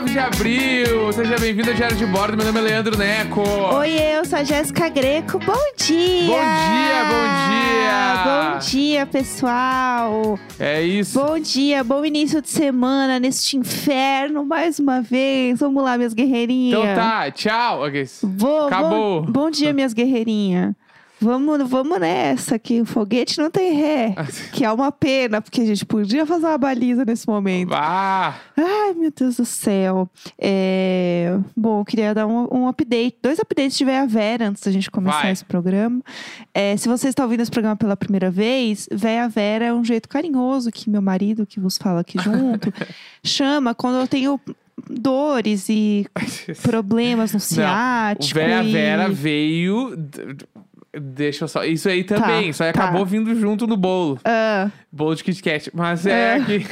9 de abril, seja bem-vindo ao Diário de Bordo, meu nome é Leandro Neco. Oi, eu sou a Jéssica Greco, bom dia! Bom dia, bom dia! Bom dia, pessoal! É isso! Bom dia, bom início de semana neste inferno, mais uma vez, vamos lá, minhas guerreirinhas! Então tá, tchau! Acabou! Bom dia, minhas guerreirinhas! Vamos nessa, que o foguete não tem ré. Que é uma pena, porque a gente podia fazer uma baliza nesse momento. Ah! Ai, meu Deus do céu. Bom, eu queria dar um update. 2 updates de Vera antes da gente começar esse programa. Se você está ouvindo esse programa pela primeira vez, Vera é um jeito carinhoso que meu marido, que vos fala aqui junto, chama quando eu tenho dores e problemas no ciático. Vera veio... Deixa eu só... Isso aí também, isso aí acabou vindo junto no bolo. Bolo de Kit Kat. Mas é que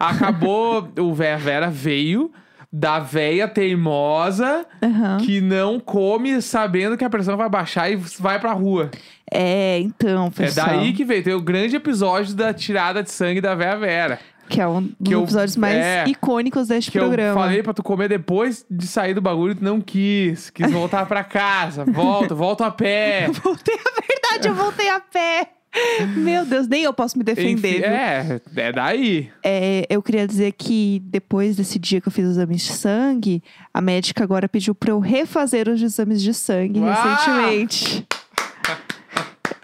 acabou... O Vera veio da véia teimosa que não come sabendo que a pressão vai baixar e vai pra rua. Então, pessoal... É daí que veio. Tem o grande episódio da tirada de sangue da Vera. Que é um dos episódios mais icônicos deste programa. Eu falei pra tu comer depois de sair do bagulho, tu não quis. Quis voltar pra casa. Volta a pé. Eu voltei a pé. Meu Deus, nem eu posso me defender. Enfim, é daí. Eu queria dizer que depois desse dia que eu fiz os exames de sangue, a médica agora pediu pra eu refazer os exames de sangue recentemente.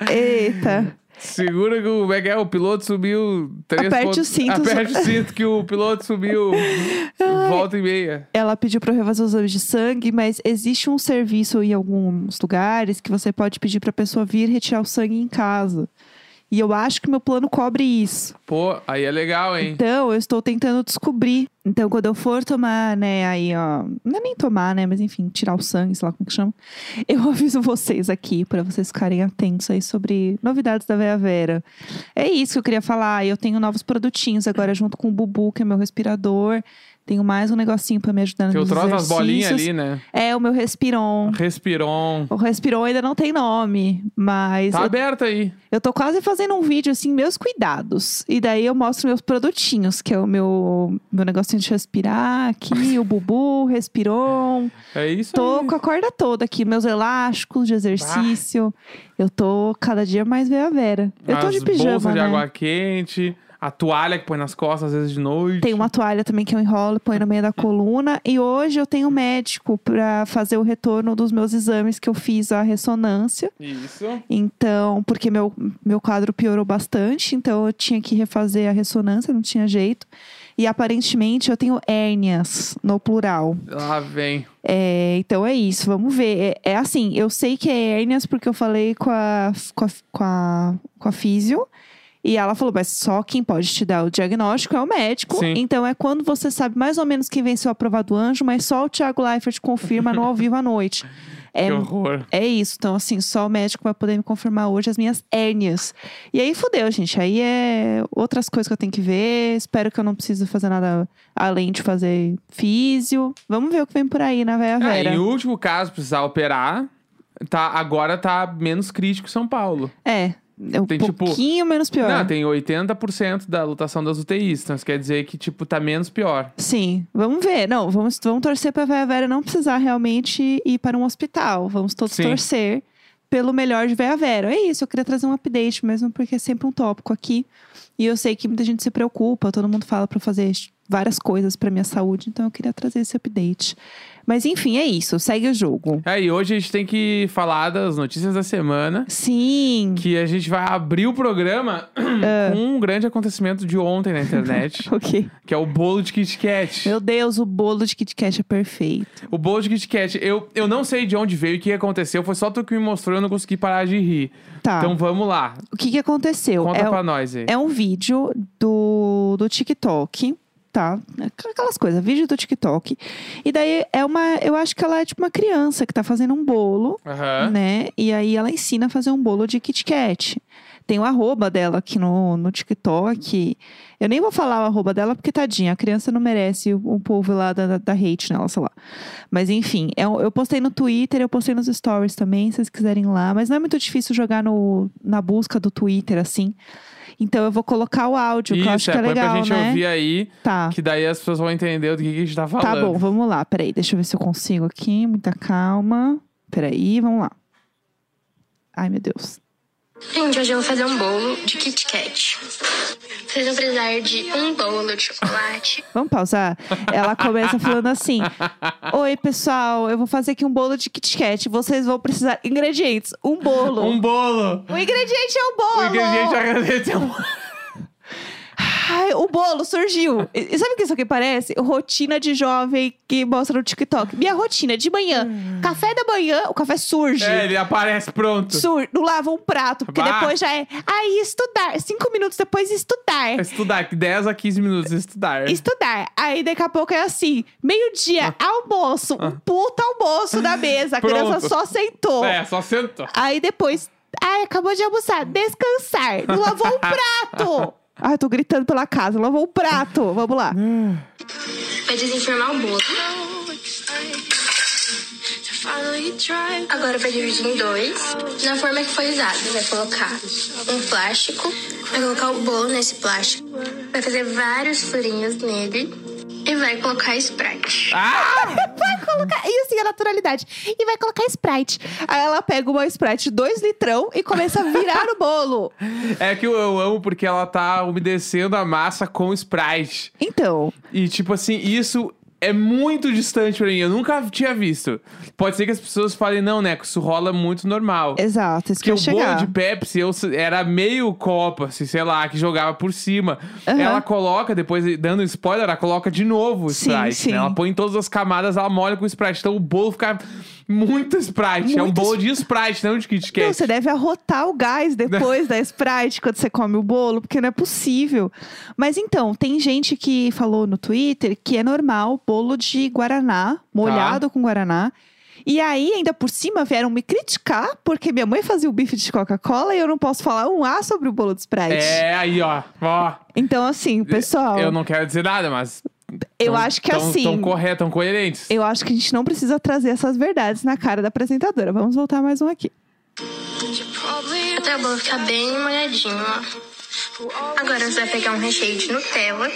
Eita. Segura que o piloto subiu... Aperte o cinto. Aperte o cinto que o piloto subiu volta e meia. Ela pediu para eu refazer os exames de sangue, mas existe um serviço em alguns lugares que você pode pedir para a pessoa vir retirar o sangue em casa. E eu acho que meu plano cobre isso. Pô, aí é legal, hein? Então, eu estou tentando descobrir. Então, quando eu for tomar, né, aí, ó... Não é nem tomar, né, mas enfim, tirar o sangue, sei lá como é que chama. Eu aviso vocês aqui, pra vocês ficarem atentos aí sobre novidades da Vera. É isso que eu queria falar. Eu tenho novos produtinhos agora, junto com o Bubu, que é meu respirador. Tenho mais um negocinho pra me ajudar nos exercícios. Que eu trouxe as bolinhas ali, né? É, o meu Respiron. Respiron. O Respiron ainda não tem nome, mas... Tá aberto aí. Eu tô quase fazendo um vídeo, assim, meus cuidados. E daí eu mostro meus produtinhos, que é o meu negocinho de respirar aqui, o Bubu, Respiron. É isso aí. Tô com a corda toda aqui, meus elásticos de exercício. Eu tô cada dia mais Vera. Eu tô de pijama, bolsas de água quente... A toalha que põe nas costas, às vezes, de noite. Tem uma toalha também que eu enrolo, põe no meio da coluna. E hoje eu tenho um médico pra fazer o retorno dos meus exames que eu fiz a ressonância. Isso. Então, porque meu quadro piorou bastante. Então, eu tinha que refazer a ressonância, não tinha jeito. E, aparentemente, eu tenho hérnias, no plural. Lá vem. Então, é isso. Vamos ver. Assim, eu sei que é hérnias porque eu falei com a físio. E ela falou, mas só quem pode te dar o diagnóstico é o médico. Sim. Então é quando você sabe mais ou menos quem venceu a prova do anjo, mas só o Thiago Leifert confirma no Ao Vivo à Noite. Que horror. É isso. Então, assim, só o médico vai poder me confirmar hoje as minhas hérnias. E aí, fudeu, gente. Aí é outras coisas que eu tenho que ver. Espero que eu não precise fazer nada além de fazer físio. Vamos ver o que vem por aí, né, Vera? Em último caso, precisar operar. Agora tá menos crítico em São Paulo. Tem, pouquinho menos pior. Não, tem 80% da lotação das UTIs. Então, isso quer dizer que, tá menos pior. Sim, vamos ver. Não, vamos torcer pra Vera não precisar realmente ir para um hospital. Vamos todos torcer pelo melhor de Vera. É isso, eu queria trazer um update mesmo, porque é sempre um tópico aqui. E eu sei que muita gente se preocupa. Todo mundo fala pra eu fazer várias coisas pra minha saúde. Então, eu queria trazer esse update. Mas enfim, é isso. Segue o jogo. E hoje a gente tem que falar das notícias da semana. Sim. Que a gente vai abrir o programa com um grande acontecimento de ontem na internet. Ok. Que é o bolo de Kit Kat. Meu Deus, o bolo de Kit Kat é perfeito. O bolo de Kit Kat. Eu não sei de onde veio e o que aconteceu. Foi só tu que me mostrou e eu não consegui parar de rir. Tá. Então vamos lá. O que aconteceu? Conta pra nós aí. É um vídeo do TikTok. Tá, aquelas coisas, vídeo do TikTok. E daí eu acho que ela é tipo uma criança que tá fazendo um bolo, né? E aí ela ensina a fazer um bolo de Kit Kat. Tem o arroba dela aqui no TikTok. Eu nem vou falar o arroba dela porque, tadinha, a criança não merece o povo lá da hate nela, sei lá. Mas enfim, eu postei no Twitter, eu postei nos stories também, se vocês quiserem ir lá. Mas não é muito difícil jogar na busca do Twitter, assim. Então eu vou colocar o áudio, que eu acho que é legal, né? Isso, é pra gente ouvir aí, tá. Que daí as pessoas vão entender do que a gente tá falando. Tá bom, vamos lá, peraí, deixa eu ver se eu consigo aqui, muita calma. Peraí, vamos lá. Ai, meu Deus. Gente, hoje eu vou fazer um bolo de Kit Kat. Vocês vão precisar de um bolo de chocolate. Vamos pausar? Ela começa falando assim: oi, pessoal, eu vou fazer aqui um bolo de Kit Kat. Vocês vão precisar de ingredientes. Um bolo. Um bolo. O ingrediente é o bolo. O ingrediente é o bolo. Ai, o bolo surgiu. E sabe o que isso aqui parece? Rotina de jovem que mostra no TikTok. Minha rotina de manhã. Café da manhã, o café surge. É, ele aparece pronto. Surge. Não lava um prato, porque depois já é... Aí, estudar. 5 minutos depois, estudar. Estudar. 10 a 15 minutos, estudar. Estudar. Aí, daqui a pouco, é assim. Meio-dia, almoço. Um puta almoço na mesa. A criança só sentou. É, só sentou. Aí, depois... Ai, acabou de almoçar. Descansar. Não lavou um prato. Ai, eu tô gritando pela casa. Lavou o prato. Vamos lá. Vai desenformar o bolo. Agora vai dividir em 2. Na forma que foi usada, vai colocar um plástico. Vai colocar o bolo nesse plástico. Vai fazer vários furinhos nele. E vai colocar Sprite. Vai colocar... E assim, a naturalidade. E vai colocar Sprite. Aí ela pega uma Sprite 2 litrão e começa a virar o bolo. É que eu amo porque ela tá umedecendo a massa com Sprite. Então... E tipo assim, isso é muito distante pra mim. Eu nunca tinha visto. Pode ser que as pessoas falem, não, Neco, isso rola muito normal. Exato, isso que eu ia chegar. Porque o bolo de Pepsi era meio copo, assim, sei lá, que jogava por cima. Uhum. Ela coloca, depois, dando spoiler, ela coloca de novo o Sprite. Sim, sim. Né? Ela põe em todas as camadas, ela molha com o Sprite. Então o bolo fica... Muito Sprite. É um bolo de Sprite, não de Kit Kat. Não, você deve arrotar o gás depois da Sprite quando você come o bolo, porque não é possível. Mas então, tem gente que falou no Twitter que é normal bolo de Guaraná, molhado com Guaraná. E aí, ainda por cima, vieram me criticar, porque minha mãe fazia o bife de Coca-Cola e eu não posso falar um A sobre o bolo de Sprite. É, aí, ó. Então, assim, pessoal... Eu não quero dizer nada, mas... Eu acho que assim... Estão corretos, estão coerentes. Eu acho que a gente não precisa trazer essas verdades na cara da apresentadora. Vamos voltar mais um aqui. Até o bolo ficar bem molhadinho, ó. Agora você vai pegar um recheio de Nutella.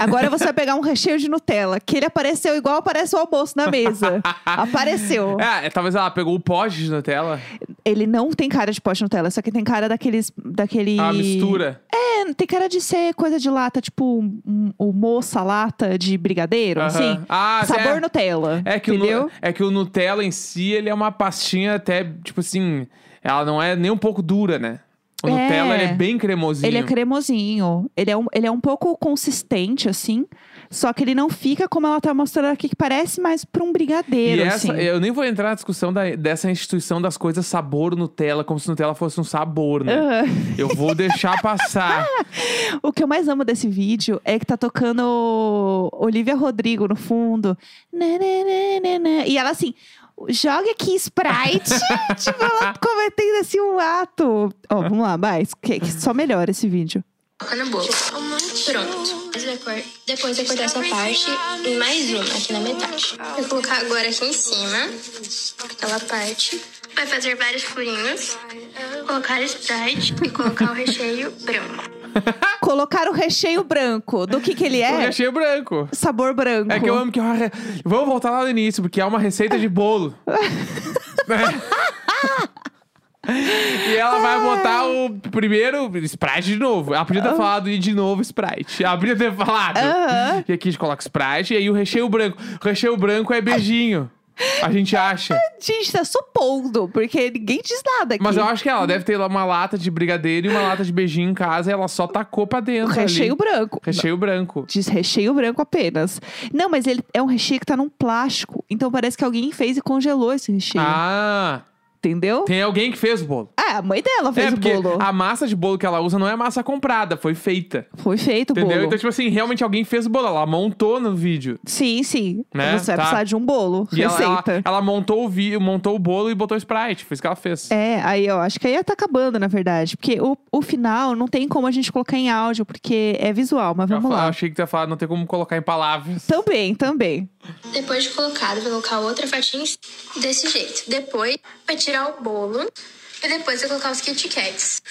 Agora você vai pegar um recheio de Nutella. Que ele apareceu igual aparece o almoço na mesa. Apareceu. É, talvez ela pegou o pote de Nutella. Ele não tem cara de pote de Nutella. Só que tem cara daquele... Ah, mistura. É, tem cara de ser coisa de lata. Tipo, o moça lata de brigadeiro, assim. Ah, sabor Nutella, entendeu? É que o Nutella em si, ele é uma pastinha até, tipo assim... Ela não é nem um pouco dura, né? O Nutella, ele é bem cremosinho. Ele é cremosinho. Ele é um pouco consistente, assim. Só que ele não fica como ela tá mostrando aqui, que parece mais pra um brigadeiro, assim. Eu nem vou entrar na discussão dessa instituição das coisas sabor Nutella, como se Nutella fosse um sabor, né? Eu vou deixar passar. O que eu mais amo desse vídeo é que tá tocando Olivia Rodrigo no fundo. E ela assim... Joga aqui Sprite. Tipo, ela cometendo assim um ato. Ó, vamos lá, mais. Que só melhora esse vídeo. Coloca no bolo. Pronto. Depois vai cortar essa parte e mais uma aqui na metade. Vou colocar agora aqui em cima. Aquela parte. Vai fazer vários furinhos. Colocar Sprite e colocar o recheio branco. Colocar o recheio branco. Do que ele é? O recheio branco. Sabor branco. É que eu amo que... Vamos voltar lá no início, porque é uma receita de bolo. E ela vai botar o primeiro Sprite de novo. Ela podia ter falado de novo Sprite. Ela podia ter falado. E aqui a gente coloca Sprite e aí o recheio branco. O recheio branco é beijinho. A gente acha. A gente tá supondo, porque ninguém diz nada aqui. Mas eu acho que ela deve ter lá uma lata de brigadeiro e uma lata de beijinho em casa. E ela só tacou pra dentro recheio ali. Branco. Recheio branco. Diz recheio branco apenas. Não, mas ele é um recheio que tá num plástico. Então parece que alguém fez e congelou esse recheio. Ah... Entendeu? Tem alguém que fez o bolo. Ah, a mãe dela fez o bolo. A massa de bolo que ela usa não é massa comprada, foi feita. Foi feito o bolo. Entendeu? Então, tipo assim, realmente alguém fez o bolo. Ela montou no vídeo. Sim, sim. Né? Você vai precisar de um bolo. E receita. Ela montou o bolo e botou Sprite. Foi isso que ela fez. É, aí ó, acho que aí tá acabando, na verdade. Porque o final não tem como a gente colocar em áudio, porque é visual, mas vamos lá. Eu achei que tu ia falar, não tem como colocar em palavras. Também. Depois de colocado, vou colocar outra fatia desse jeito. Depois vai tirar o bolo e depois vai colocar os Kit Kats.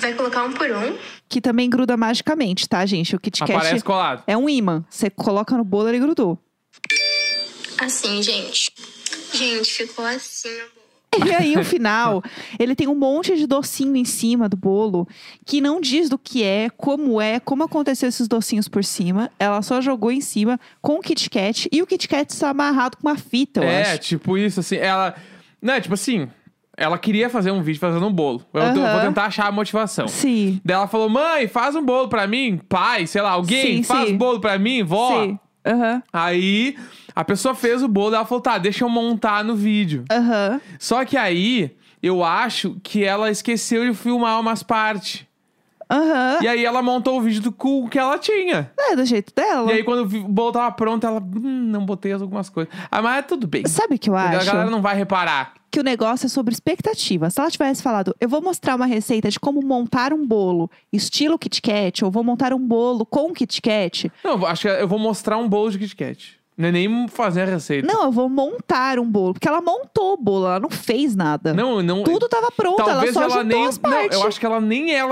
Vai colocar um por um. Que também gruda magicamente, tá, gente? O Kit Kat aparece colado. É um imã. Você coloca no bolo, ele grudou. Assim, gente. Gente, ficou assim no bolo. E aí, o final, ele tem um monte de docinho em cima do bolo, que não diz do que é, como aconteceu esses docinhos por cima. Ela só jogou em cima com o Kit Kat, e o Kit Kat está amarrado com uma fita, eu acho. É, tipo isso, assim, ela... Não, tipo assim, ela queria fazer um vídeo fazendo um bolo. Eu vou tentar achar a motivação. Sim. Daí ela falou, mãe, faz um bolo pra mim, pai, sei lá, alguém, faz um bolo pra mim, vó. Sim. Uhum. Aí, a pessoa fez o bolo e ela falou, tá, deixa eu montar no vídeo. Uhum. Só que aí, eu acho que ela esqueceu de filmar umas partes. Uhum. E aí, ela montou o vídeo do que ela tinha. É, do jeito dela. E aí, quando o bolo tava pronto, ela, não botei algumas coisas. Ah, mas tudo bem. Sabe o que eu acho? A galera não vai reparar. Que o negócio é sobre expectativa. Se ela tivesse falado, eu vou mostrar uma receita de como montar um bolo estilo Kit Kat, ou vou montar um bolo com Kit Kat. Não, acho que eu vou mostrar um bolo de Kit Kat. Não é nem fazer a receita. Não, eu vou montar um bolo. Porque ela montou o bolo, ela não fez nada. Não. Tudo tava pronto, ela só juntou as partes. Não, eu acho que ela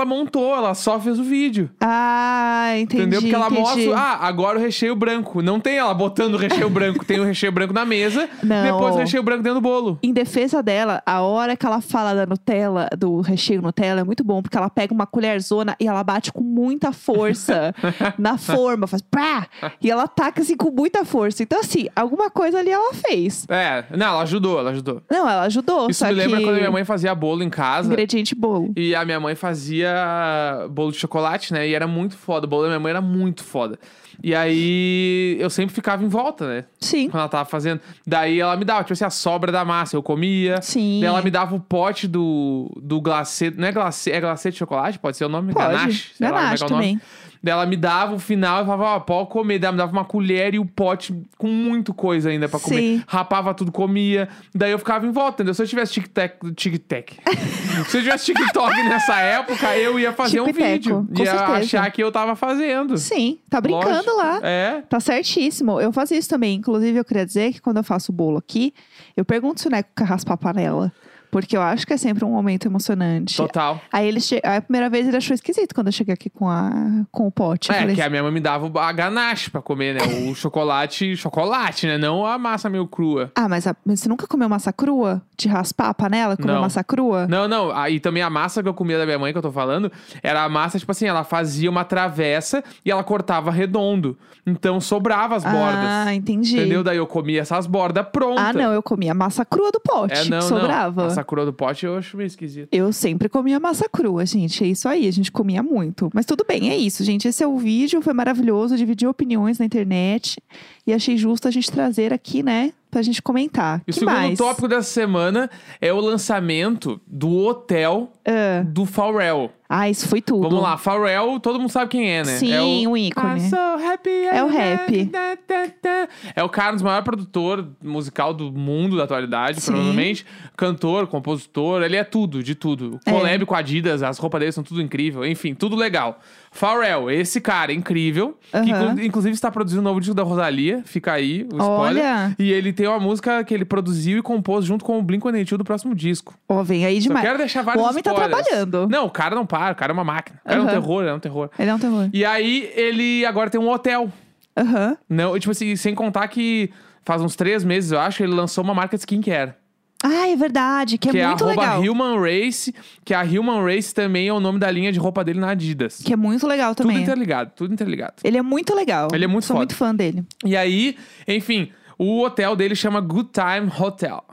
montou, ela só fez o vídeo. Ah, entendi. Entendeu? Porque ela mostra, agora o recheio branco. Não tem ela botando o recheio branco, tem o recheio branco na mesa. Não. Depois o recheio branco dentro do bolo. Em defesa dela, a hora que ela fala da Nutella, do recheio Nutella, é muito bom. Porque ela pega uma colherzona e ela bate com muita força na forma. Faz pá! E ela taca assim com muita força. Então, assim, alguma coisa ali ela fez. É, não, ela ajudou. Não, ela ajudou, isso só me lembra quando minha mãe fazia bolo em casa. Ingrediente bolo. E a minha mãe fazia bolo de chocolate, né? E era muito foda, o bolo da minha mãe era muito foda. E aí, eu sempre ficava em volta, né? Sim. Quando ela tava fazendo. Daí ela me dava, tipo assim, a sobra da massa, eu comia. Sim. Daí ela me dava o pote do glacê, não é glacê, é glacê de chocolate? Pode ser o nome? Pode. Ganache. Sei lá, como é o nome. Também. Daí ela me dava o final e falava, ó, pode comer. Daí ela me dava uma colher e o pote com muita coisa ainda pra comer. Sim. Rapava tudo, comia. Daí eu ficava em volta, entendeu? Se eu tivesse TikTok nessa época, eu ia fazer vídeo. Com ia certeza. Achar que eu tava fazendo. Sim, tá brincando. Lógico. Lá. É. Tá certíssimo. Eu fazia isso também. Inclusive, eu queria dizer que quando eu faço o bolo aqui, eu pergunto se o Neco quer raspar a panela. Porque eu acho que é sempre um momento emocionante. Total. Aí aí a primeira vez ele achou esquisito quando eu cheguei aqui com o pote. É, que a minha mãe me dava a ganache pra comer, né? O chocolate, né? Não a massa meio crua. Ah, mas você nunca comeu massa crua? De raspar a panela? Comeu massa crua? Não. Aí também a massa que eu comia da minha mãe, que eu tô falando, era a massa, tipo assim, ela fazia uma travessa e ela cortava redondo. Então sobrava as bordas. Ah, entendi. Entendeu? Daí eu comia essas bordas prontas. Ah, não, eu comia a massa crua do pote, que sobrava. Massa crua do pote eu acho meio esquisito. Eu sempre comia massa crua, gente. É isso aí, a gente comia muito. Mas tudo bem, é isso, gente. Esse é o vídeo, foi maravilhoso. Dividi opiniões na internet. E achei justo a gente trazer aqui, né? Pra gente comentar. E o segundo tópico dessa semana é o lançamento do hotel do Pharrell. Ah, isso foi tudo. Vamos lá, Pharrell, todo mundo sabe quem é, né? Sim, é um ícone. I'm so happy, é o rap. É o cara dos maiores produtores musical do mundo da atualidade, sim, provavelmente. Cantor, compositor, ele é tudo, de tudo. Collab com a Adidas, as roupas dele são tudo incrível. Enfim, tudo legal. Pharrell, esse cara incrível, que inclusive está produzindo um novo disco da Rosalia. Fica aí o spoiler. Olha. E ele tem uma música que ele produziu e compôs junto com o Blink-182 do próximo disco. Ó, vem aí demais. Quero deixar vários spoilers. O homem tá trabalhando. Não, o cara não para, o cara é uma máquina. O cara é um terror. Ele é um terror. E aí, ele agora tem um hotel. Aham. Não, tipo assim, sem contar que faz uns 3 meses, eu acho, ele lançou uma marca de skincare. Ah, é verdade, que é muito legal. Que é Human Race, que a Human Race também é o nome da linha de roupa dele na Adidas. Que é muito legal também. Tudo interligado. Ele é muito legal. Ele é muito foda. Sou muito fã dele. E aí, enfim, o hotel dele chama Good Time Hotel.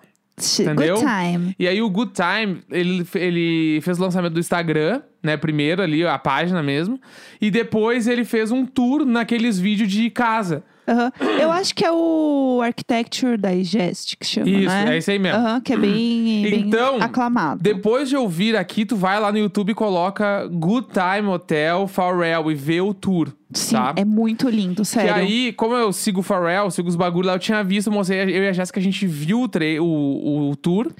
Entendeu? Good Time. E aí o Good Time, ele fez o lançamento do Instagram, né? Primeiro ali, a página mesmo. E depois ele fez um tour naqueles vídeos de casa. Uhum. Eu acho que é o Architecture Digest que chama, isso, né? Isso, é isso aí mesmo. Que é bem então, aclamado. Depois de ouvir aqui, tu vai lá no YouTube e coloca Good Time Hotel Pharrell e vê o tour. Sim, tá? É muito lindo, sério. E aí, como eu sigo o Pharrell, sigo os bagulhos lá, eu tinha visto, mostrei, eu e a Jéssica, a gente viu o tour.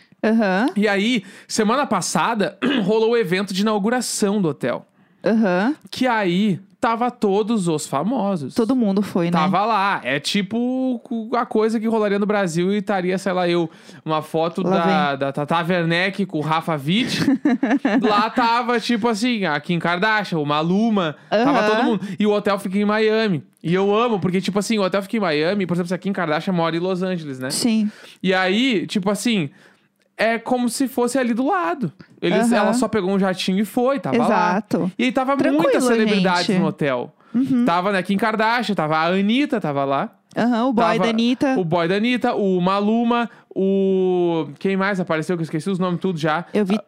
E aí, semana passada, rolou o evento de inauguração do hotel. Uhum. Que aí tava todos os famosos. Todo mundo foi, né? Tava lá. É tipo a coisa que rolaria no Brasil e estaria, sei lá, eu, uma foto da Tata Werneck com o Rafa Witt. Lá tava, tipo assim, a Kim Kardashian, o Maluma. Uhum. Tava todo mundo. E o hotel fica em Miami. E eu amo, porque, tipo assim, o hotel fica em Miami. Por exemplo, a Kim Kardashian mora em Los Angeles, né? Sim. E aí, tipo assim... É como se fosse ali do lado. Uhum. Ela só pegou um jatinho e foi, tava Exato. Lá. E aí tava muita celebridade no hotel. Uhum. Tava, né, Kim Kardashian, tava a Anitta, tava lá. Aham, uhum, o boy da Anitta, o Maluma, o... Quem mais apareceu? Que eu esqueci os nomes tudo já. Eu vi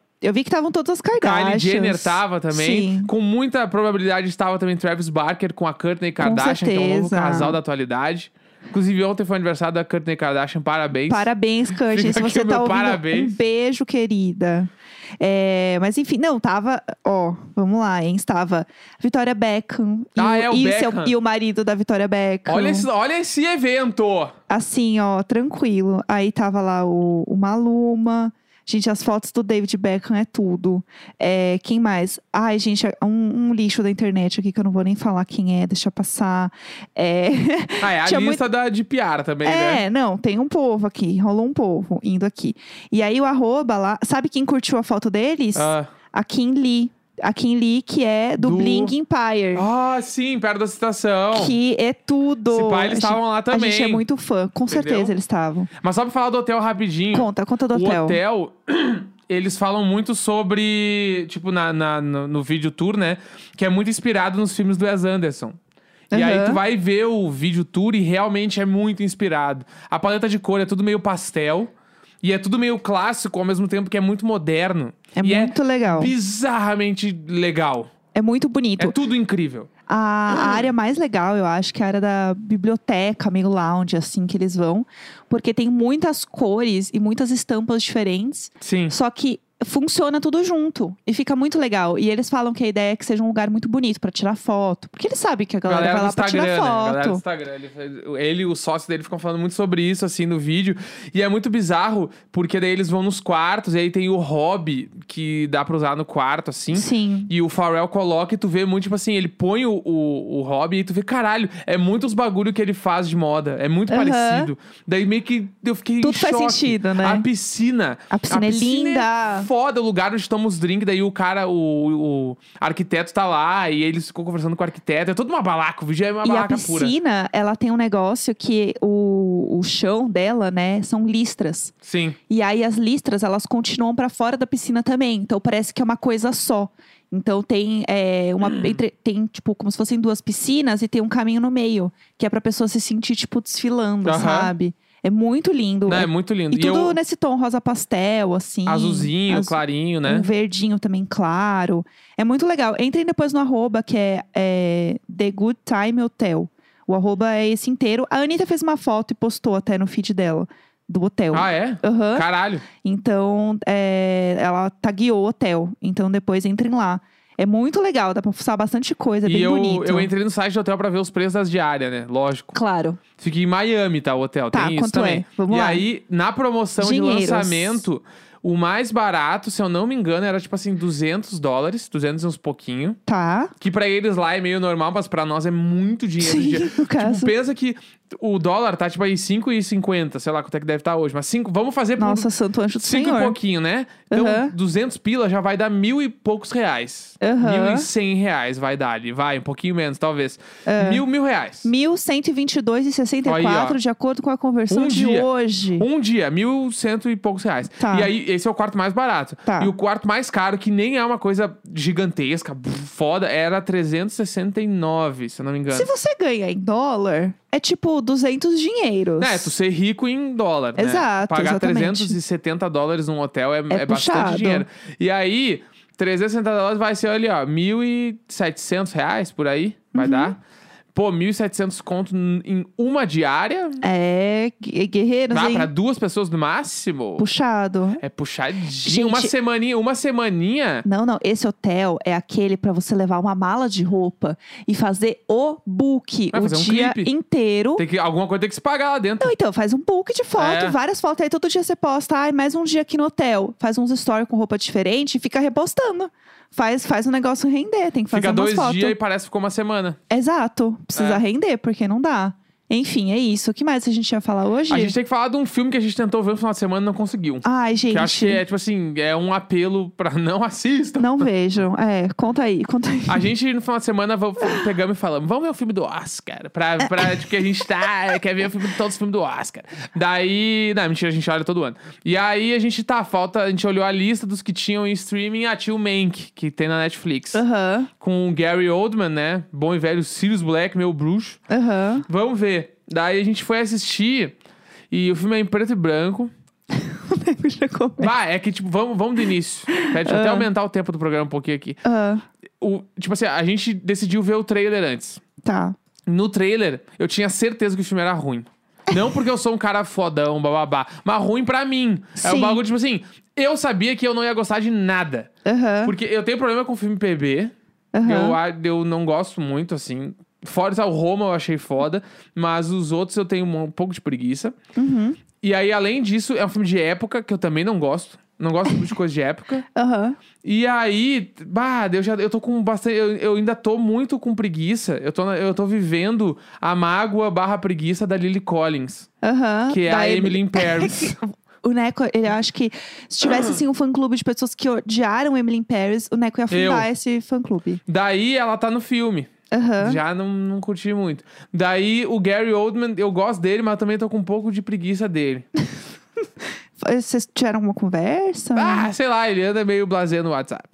que estavam todas as Kardashians. Kylie Jenner tava também. Sim. Com muita probabilidade estava também Travis Barker com a Kourtney Kardashian, que é um novo casal da atualidade. Inclusive, ontem foi o aniversário da Kourtney Kardashian. Parabéns. Parabéns, Kourtney. Se você tá ouvindo, parabéns. Um beijo, querida. É, mas enfim, não, tava... Ó, vamos lá, hein? Tava Victoria Beckham. E o marido da Victoria Beckham. Olha esse evento! Assim, ó, tranquilo. Aí tava lá o Maluma... Gente, as fotos do David Beckham é tudo. É, quem mais? Ai, gente, um lixo da internet aqui que eu não vou nem falar quem é. Deixa passar. É a lista muito... de piara também, né? É, não. Tem um povo aqui. Rolou um povo indo aqui. E aí o @ lá... Sabe quem curtiu a foto deles? A Kim Lee. A Kim Lee, que é do Bling Empire. Ah, sim, perto da citação. Que é tudo. Se pá, eles estavam lá também. A gente é muito fã. Com certeza eles estavam. Mas só pra falar do hotel rapidinho. Conta do hotel. O hotel, eles falam muito sobre... Tipo, no vídeo tour, né? Que é muito inspirado nos filmes do Wes Anderson. E aí tu vai ver o vídeo tour e realmente é muito inspirado. A paleta de cor é tudo meio pastel. E é tudo meio clássico, ao mesmo tempo que é muito moderno. É e muito legal. Bizarramente legal. É muito bonito. É tudo incrível. A área mais legal, eu acho, que é a área da biblioteca, meio lounge, assim, que eles vão. Porque tem muitas cores e muitas estampas diferentes. Sim. Só que funciona tudo junto. E fica muito legal. E eles falam que a ideia é que seja um lugar muito bonito pra tirar foto. Porque eles sabem que a galera vai lá pra tirar foto. Né? Galera do Instagram. Ele e o sócio dele ficam falando muito sobre isso, assim, no vídeo. E é muito bizarro, porque daí eles vão nos quartos. E aí tem o hobby, que dá pra usar no quarto, assim. Sim. E o Pharrell coloca e tu vê muito, tipo assim, ele põe o hobby e tu vê, caralho, é muito os bagulho que ele faz de moda. É muito parecido. Daí meio que eu fiquei Tudo em choque. Faz sentido, né? A piscina é linda. É foda, o lugar onde tomamos os drinks. Daí o cara, o arquiteto tá lá. E eles ficam conversando com o arquiteto. É todo uma balaca, o vídeo é uma balaca pura. E a piscina, ela tem um negócio que o chão dela, né, são listras. Sim. E aí as listras, elas continuam pra fora da piscina também. Então parece que é uma coisa só. Então tem tem tipo, como se fossem duas piscinas. E tem um caminho no meio, que é pra pessoa se sentir, tipo, desfilando, sabe? É muito lindo. Não, é muito lindo. E tudo nesse tom rosa pastel, assim. Azulzinho, clarinho, né? Um verdinho também claro. É muito legal. Entrem depois no @ que é The Good Time Hotel. O @ é esse inteiro. A Anitta fez uma foto e postou até no feed dela. Do hotel. Ah, é? Uhum. Caralho. Então, ela tagueou o hotel. Então, depois entrem lá. É muito legal, dá pra fuçar bastante coisa, é bem bonito. E eu entrei no site do hotel pra ver os preços das diárias, né? Lógico. Claro. Fiquei em Miami, tá? O hotel, tá, tem isso também. Vamos lá. E aí, na promoção de lançamento, o mais barato, se eu não me engano, era tipo assim, $200. 200 e uns pouquinho. Tá. Que pra eles lá é meio normal, mas pra nós é muito dinheiro. Sim, no caso. Tipo, pensa que o dólar tá tipo aí 5,50. Sei lá quanto é que deve estar hoje. Mas 5, vamos fazer por... Nossa, santo anjo do Senhor. 5 e pouquinho, né? Então, 200 pila já vai dar 1.000 e poucos reais. 1.100 reais vai dar ali. Vai, um pouquinho menos, talvez. 1.000 reais. 1.122,64, de acordo com a conversão de hoje. Um dia, 1.100 e poucos reais. Tá. E aí, esse é o quarto mais barato. Tá. E o quarto mais caro, que nem é uma coisa gigantesca, foda, era 369, se eu não me engano. Se você ganha em dólar... É tipo $200. É, tu ser rico em dólar, né? Exato, pagar exatamente. $370 num hotel é bastante dinheiro. E aí, $370 vai ser, olha ali, ó, R$1.700 por aí, vai dar. Pô, 1.700 conto em uma diária. É, guerreiros, hein? Dá pra 2 pessoas no máximo. Puxado. É puxadinho. Gente, uma semaninha. Não. Esse hotel é aquele pra você levar uma mala de roupa e fazer o book o dia inteiro. Alguma coisa tem que se pagar lá dentro. Não, então, faz um book de foto, várias fotos. Aí todo dia você posta, mais um dia aqui no hotel. Faz uns stories com roupa diferente e fica repostando. faz o negócio render. Tem que fazer umas fotos. Fica 2 dias e parece que ficou uma semana. Exato. Precisa render, porque não dá. Enfim, é isso. O que mais a gente ia falar hoje? A gente tem que falar de um filme que a gente tentou ver no final de semana e não conseguiu. Ai, gente. Que eu acho que é, tipo assim, é um apelo pra não assistam. Não vejam. É, conta aí, conta aí. A gente, no final de semana, pegamos e falamos, vamos ver o filme do Oscar. Pra tipo, que a gente quer ver o filme, todos os filmes do Oscar. Daí... Não, mentira, a gente olha todo ano. E aí, a gente olhou a lista dos que tinham em streaming, tinha o Mank, que tem na Netflix. Aham. Com o Gary Oldman, né? Bom e velho Sirius Black, meu bruxo. Aham. Vamos ver. Daí a gente foi assistir e o filme é em preto e branco. É que, tipo, vamos do início. Deixa eu até aumentar o tempo do programa um pouquinho aqui. Tipo assim, a gente decidiu ver o trailer antes. Tá. No trailer, eu tinha certeza que o filme era ruim. Não porque eu sou um cara fodão, bababá, mas ruim pra mim. Sim. É um bagulho, tipo assim, eu sabia que eu não ia gostar de nada. Porque eu tenho problema com o filme PB. Eu não gosto muito, assim... Fora o Roma eu achei foda, mas os outros eu tenho um pouco de preguiça. E aí, além disso, é um filme de época, que eu também não gosto. Não gosto muito de coisa de época. E aí, eu tô com bastante... Eu ainda tô muito com preguiça. Eu tô vivendo a mágoa / preguiça da Lily Collins. Que é a Emily in Paris. O Neco, eu acho que se tivesse, assim, um fã-clube de pessoas que odiaram Emily in Paris, o Neco ia fundar esse fã-clube. Daí, ela tá no filme. Já não curti muito. Daí, o Gary Oldman, eu gosto dele, mas também tô com um pouco de preguiça dele. Vocês tiveram uma conversa? Sei lá, ele anda meio blasé no WhatsApp.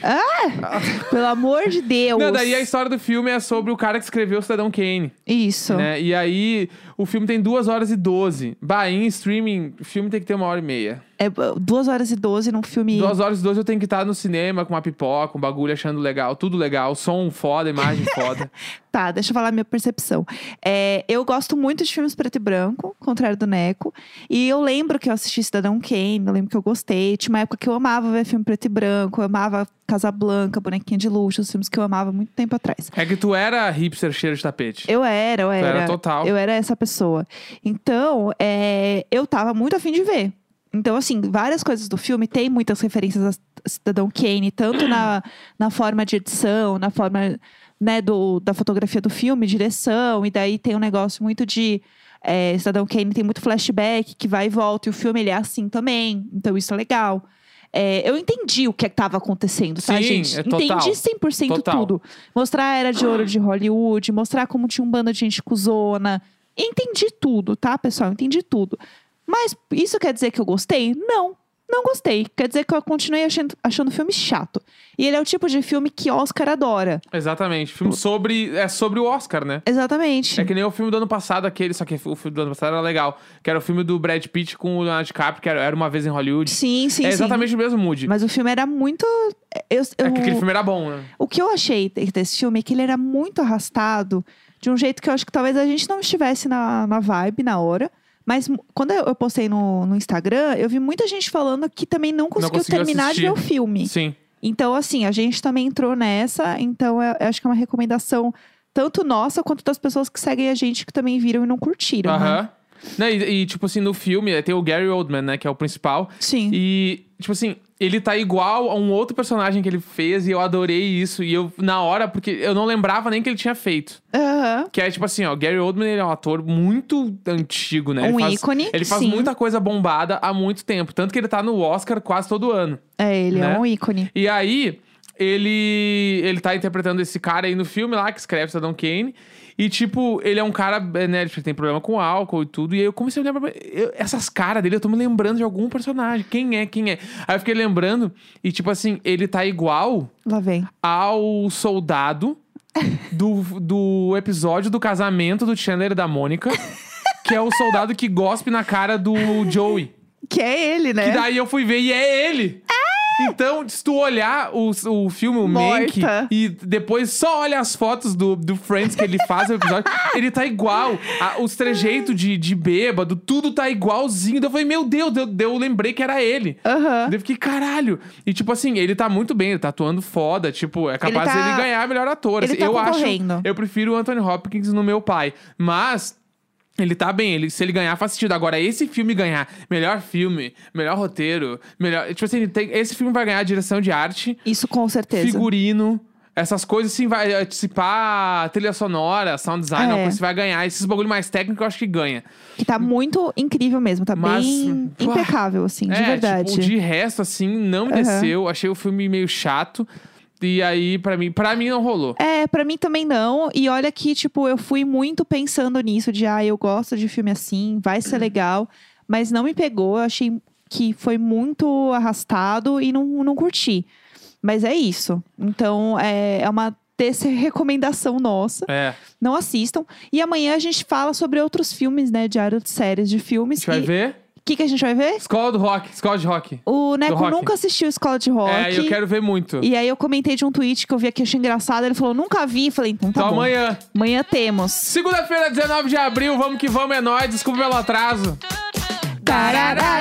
Pelo amor de Deus. Não, daí a história do filme é sobre o cara que escreveu o Cidadão Kane. Isso. Né? E aí, o filme tem 2h12. Em streaming, o filme tem que ter 1h30. 2h12 num filme... 2h12 eu tenho que estar no cinema com uma pipoca, um bagulho, achando legal, tudo legal. Som foda, imagem foda. Tá, deixa eu falar a minha percepção. Eu gosto muito de filmes preto e branco, ao contrário do Neco. E eu lembro que eu assisti Cidadão Kane, eu lembro que eu gostei. Tinha uma época que eu amava ver filme preto e branco, eu amava Casa Blanca, Bonequinha de Luxo, os filmes que eu amava muito tempo atrás. É que tu era hipster cheiro de tapete. Eu era. Tu era total. Eu era essa pessoa. Então, eu tava muito afim de ver. Então, assim, várias coisas do filme tem muitas referências a Cidadão Kane, tanto na forma de edição, na forma, né, da fotografia do filme, direção, e daí tem um negócio muito de... Cidadão Kane tem muito flashback, que vai e volta, e o filme, ele é assim também, então isso é legal. Eu entendi o que estava acontecendo, tá, gente? Entendi 100% tudo. Mostrar a Era de Ouro de Hollywood, mostrar como tinha um bando de gente cuzona. Entendi tudo, tá, pessoal? Entendi tudo. Mas isso quer dizer que eu gostei? Não gostei. Quer dizer que eu continuei achando o filme chato. E ele é o tipo de filme que Oscar adora. Exatamente. Filme sobre o Oscar, né? Exatamente. É que nem o filme do ano passado, aquele, só que o filme do ano passado era legal. Que era o filme do Brad Pitt com o Leonardo DiCaprio, que era Uma Vez em Hollywood. Sim. É exatamente o mesmo mood. Mas o filme era muito... É que aquele filme era bom, né? O que eu achei desse filme é que ele era muito arrastado, de um jeito que eu acho que talvez a gente não estivesse na vibe na hora. Mas quando eu postei no Instagram, eu vi muita gente falando que também não conseguiu terminar assistir. De ver o filme. Sim. Então, assim, a gente também entrou nessa. Então, eu acho que é uma recomendação tanto nossa, quanto das pessoas que seguem a gente, que também viram e não curtiram, né? Não, e, tipo assim, no filme tem o Gary Oldman, né? Que é o principal. Sim. E, tipo assim, ele tá igual a um outro personagem que ele fez. E eu adorei isso. E eu, na hora, porque eu não lembrava nem que ele tinha feito. Que é, tipo assim, ó. Gary Oldman, ele é um ator muito antigo, né? Ícone. Ele faz muita coisa bombada há muito tempo. Tanto que ele tá no Oscar quase todo ano. Ele é um ícone. E aí, ele tá interpretando esse cara aí no filme lá, que escreve Cidadão Kane. E, tipo, ele é um cara, né, ele tem problema com álcool e tudo. E aí eu comecei a lembrar... Essas caras dele, eu tô me lembrando de algum personagem. Quem é? Aí eu fiquei lembrando. E, tipo assim, ele tá igual... Lá vem. Ao soldado do episódio do casamento do Chandler e da Mônica. Que é o soldado que gospe na cara do Joey. Que é ele, né? Que daí eu fui ver e é ele! Então, se tu olhar o filme, o Mank, e depois só olha as fotos do Friends que ele faz no episódio, ele tá igual. Os trejeitos de bêbado, tudo tá igualzinho. Então eu falei, meu Deus, eu lembrei que era ele. Eu fiquei, caralho. E tipo assim, ele tá muito bem, ele tá atuando foda. Tipo, é capaz dele ganhar a melhor ator. Eu prefiro o Anthony Hopkins no Meu Pai. Mas... Ele tá bem, ele, se ele ganhar, faz sentido. Agora, esse filme ganhar melhor filme, melhor roteiro, melhor... Tipo assim, esse filme vai ganhar direção de arte. Isso, com certeza. Figurino. Essas coisas, assim, vai antecipar trilha sonora, sound design, não, você vai ganhar. Esses bagulho mais técnico, eu acho que ganha. Que tá muito incrível mesmo, tá bem impecável, assim, de verdade. Tipo, de resto, assim, não me desceu. Achei o filme meio chato. E aí, pra mim não rolou. É, pra mim também não. E olha que, tipo, eu fui muito pensando nisso. De, eu gosto de filme assim, vai ser legal. Mas não me pegou, eu achei que foi muito arrastado e não curti. Mas é isso. Então, é uma recomendação nossa. É. Não assistam. E amanhã a gente fala sobre outros filmes, né? Diário de séries de filmes. A gente vai ver... O que a gente vai ver? Escola de Rock. O Neco nunca assistiu Escola de Rock. É, eu quero ver muito. E aí eu comentei de um tweet que eu vi aqui, achei engraçado. Ele falou, nunca vi. Falei, então tá bom. Amanhã. Amanhã temos. Segunda-feira, 19 de abril. Vamos que vamos, é nóis. Desculpa pelo atraso. Tarará.